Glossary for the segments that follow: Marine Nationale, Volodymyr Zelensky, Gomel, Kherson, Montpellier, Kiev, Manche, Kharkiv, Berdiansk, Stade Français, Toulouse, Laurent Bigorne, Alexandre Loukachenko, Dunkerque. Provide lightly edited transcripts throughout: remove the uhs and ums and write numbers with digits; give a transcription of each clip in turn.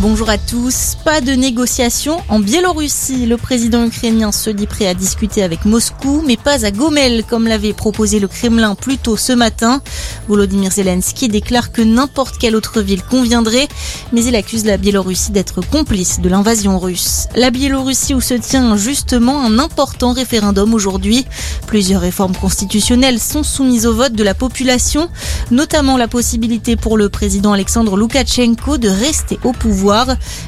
bonjour à tous. Pas de négociations en Biélorussie. Le président ukrainien se dit prêt à discuter avec Moscou, mais pas à Gomel, comme l'avait proposé le Kremlin plus tôt ce matin. Volodymyr Zelensky déclare que n'importe quelle autre ville conviendrait, mais il accuse la Biélorussie d'être complice de l'invasion russe. La Biélorussie où se tient justement un important référendum aujourd'hui. Plusieurs réformes constitutionnelles sont soumises au vote de la population, notamment la possibilité pour le président Alexandre Loukachenko de rester au pouvoir,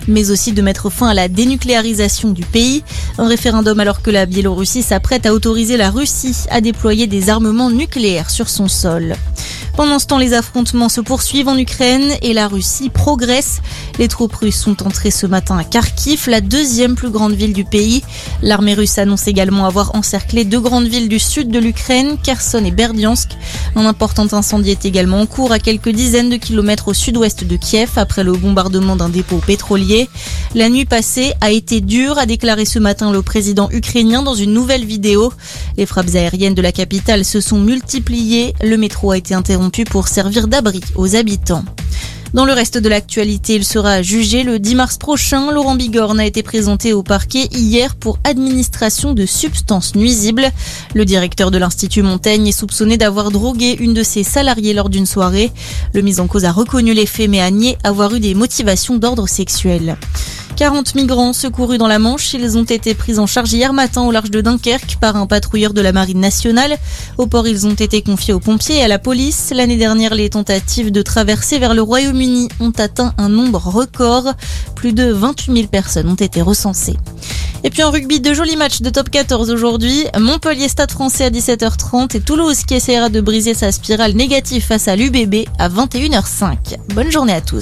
mais aussi de mettre fin à la dénucléarisation du pays. Un référendum alors que la Biélorussie s'apprête à autoriser la Russie à déployer des armements nucléaires sur son sol. Pendant ce temps, les affrontements se poursuivent en Ukraine et la Russie progresse. Les troupes russes sont entrées ce matin à Kharkiv, la deuxième plus grande ville du pays. L'armée russe annonce également avoir encerclé deux grandes villes du sud de l'Ukraine, Kherson et Berdiansk. Un important incendie est également en cours à quelques dizaines de kilomètres au sud-ouest de Kiev après le bombardement d'un dépôt pétrolier. La nuit passée a été dure, a déclaré ce matin le président ukrainien dans une nouvelle vidéo. Les frappes aériennes de la capitale se sont multipliées. Le métro a été interrompu pour servir d'abri aux habitants. Dans le reste de l'actualité, il sera jugé le 10 mars prochain. Laurent Bigorne a été présenté au parquet hier pour administration de substances nuisibles. Le directeur de l'Institut Montaigne est soupçonné d'avoir drogué une de ses salariées lors d'une soirée. Le mis en cause a reconnu les faits mais a nié avoir eu des motivations d'ordre sexuel. 40 migrants secourus dans la Manche. Ils ont été pris en charge hier matin au large de Dunkerque par un patrouilleur de la Marine Nationale. Au port, ils ont été confiés aux pompiers et à la police. L'année dernière, les tentatives de traversée vers le Royaume-Uni ont atteint un nombre record. Plus de 28 000 personnes ont été recensées. Et puis en rugby, de jolis matchs de top 14 aujourd'hui. Montpellier Stade Français à 17h30 et Toulouse qui essaiera de briser sa spirale négative face à l'UBB à 21h05. Bonne journée à tous.